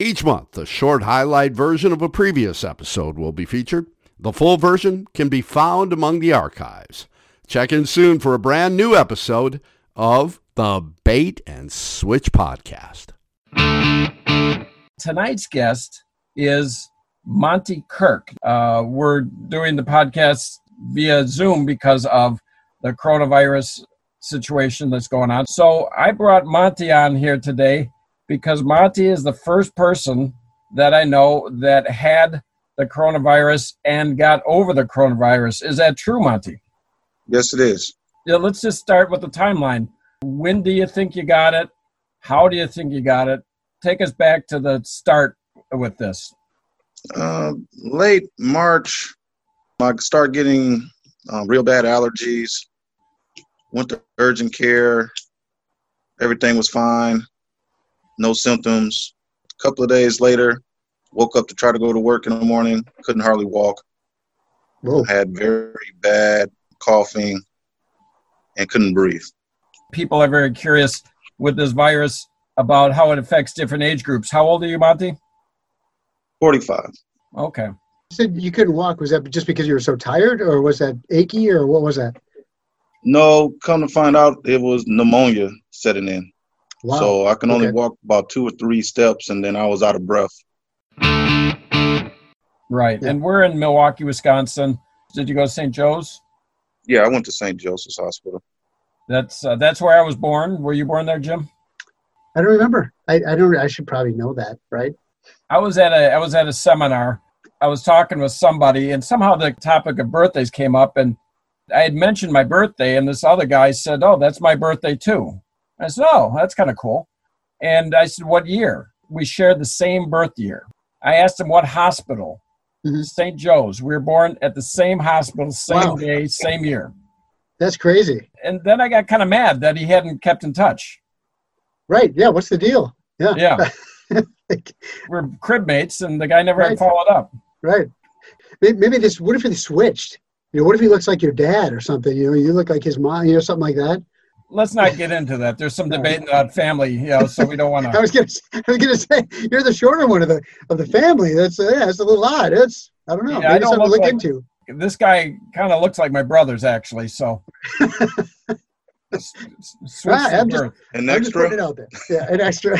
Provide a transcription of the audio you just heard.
Each month, a short highlight version of a previous episode will be featured. The full version can be found among the archives. Check in soon for a brand new episode of the Bait and Switch podcast. Tonight's guest is Monty Kirk. We're doing the podcast via Zoom because of the coronavirus situation that's going on. So I brought Monty on here today because Monty is the first person that I know that had the coronavirus and got over the coronavirus. Is that true, Monty? Yes, it is. Yeah, let's just start with the timeline. When do you think you got it? How do you think you got it? Take us back to the start with this. Late March, I started getting real bad allergies. Went to urgent care. Everything was fine. No symptoms. A couple of days later, woke up to try to go to work in the morning. Couldn't hardly walk. Whoa. Had very bad coughing and couldn't breathe. People are very curious with this virus about how it affects different age groups. How old are you, Monty? 45. Okay. You said you couldn't walk. Was that just because you were so tired, or was that achy, or what was that? No, come to find out, it was pneumonia setting in. Wow. So I can only walk about 2 or 3 steps, and then I was out of breath. Right. Yeah. And we're in Milwaukee, Wisconsin. Did you go to St. Joe's? Yeah, I went to St. Joseph's Hospital. That's where I was born. Were you born there, Jim? I don't remember. I don't. I should probably know that, right? I was at a seminar. I was talking with somebody, and somehow the topic of birthdays came up, and I had mentioned my birthday, and this other guy said, "Oh, that's my birthday too." I said, "Oh, that's kind of cool." And I said, "What year?" We shared the same birth year. I asked him what hospital. Mm-hmm. St. Joe's. We were born at the same hospital, same day, same year. That's crazy. And then I got kind of mad that he hadn't kept in touch. Right. Yeah. What's the deal? Yeah. We're crib mates, and the guy never had followed up. Right. Maybe this. What if they switched? You know, what if he looks like your dad or something? You know, you look like his mom. You know, something like that. Let's not get into that. There's some debate about family, you know, so we don't want to. I was gonna say you're the shorter one of the family. That's a little odd. It's I don't know. Yeah, maybe I don't something look to look like, into. This guy kind of looks like my brother's actually. So. I'm just putting it out there. Yeah, an extra.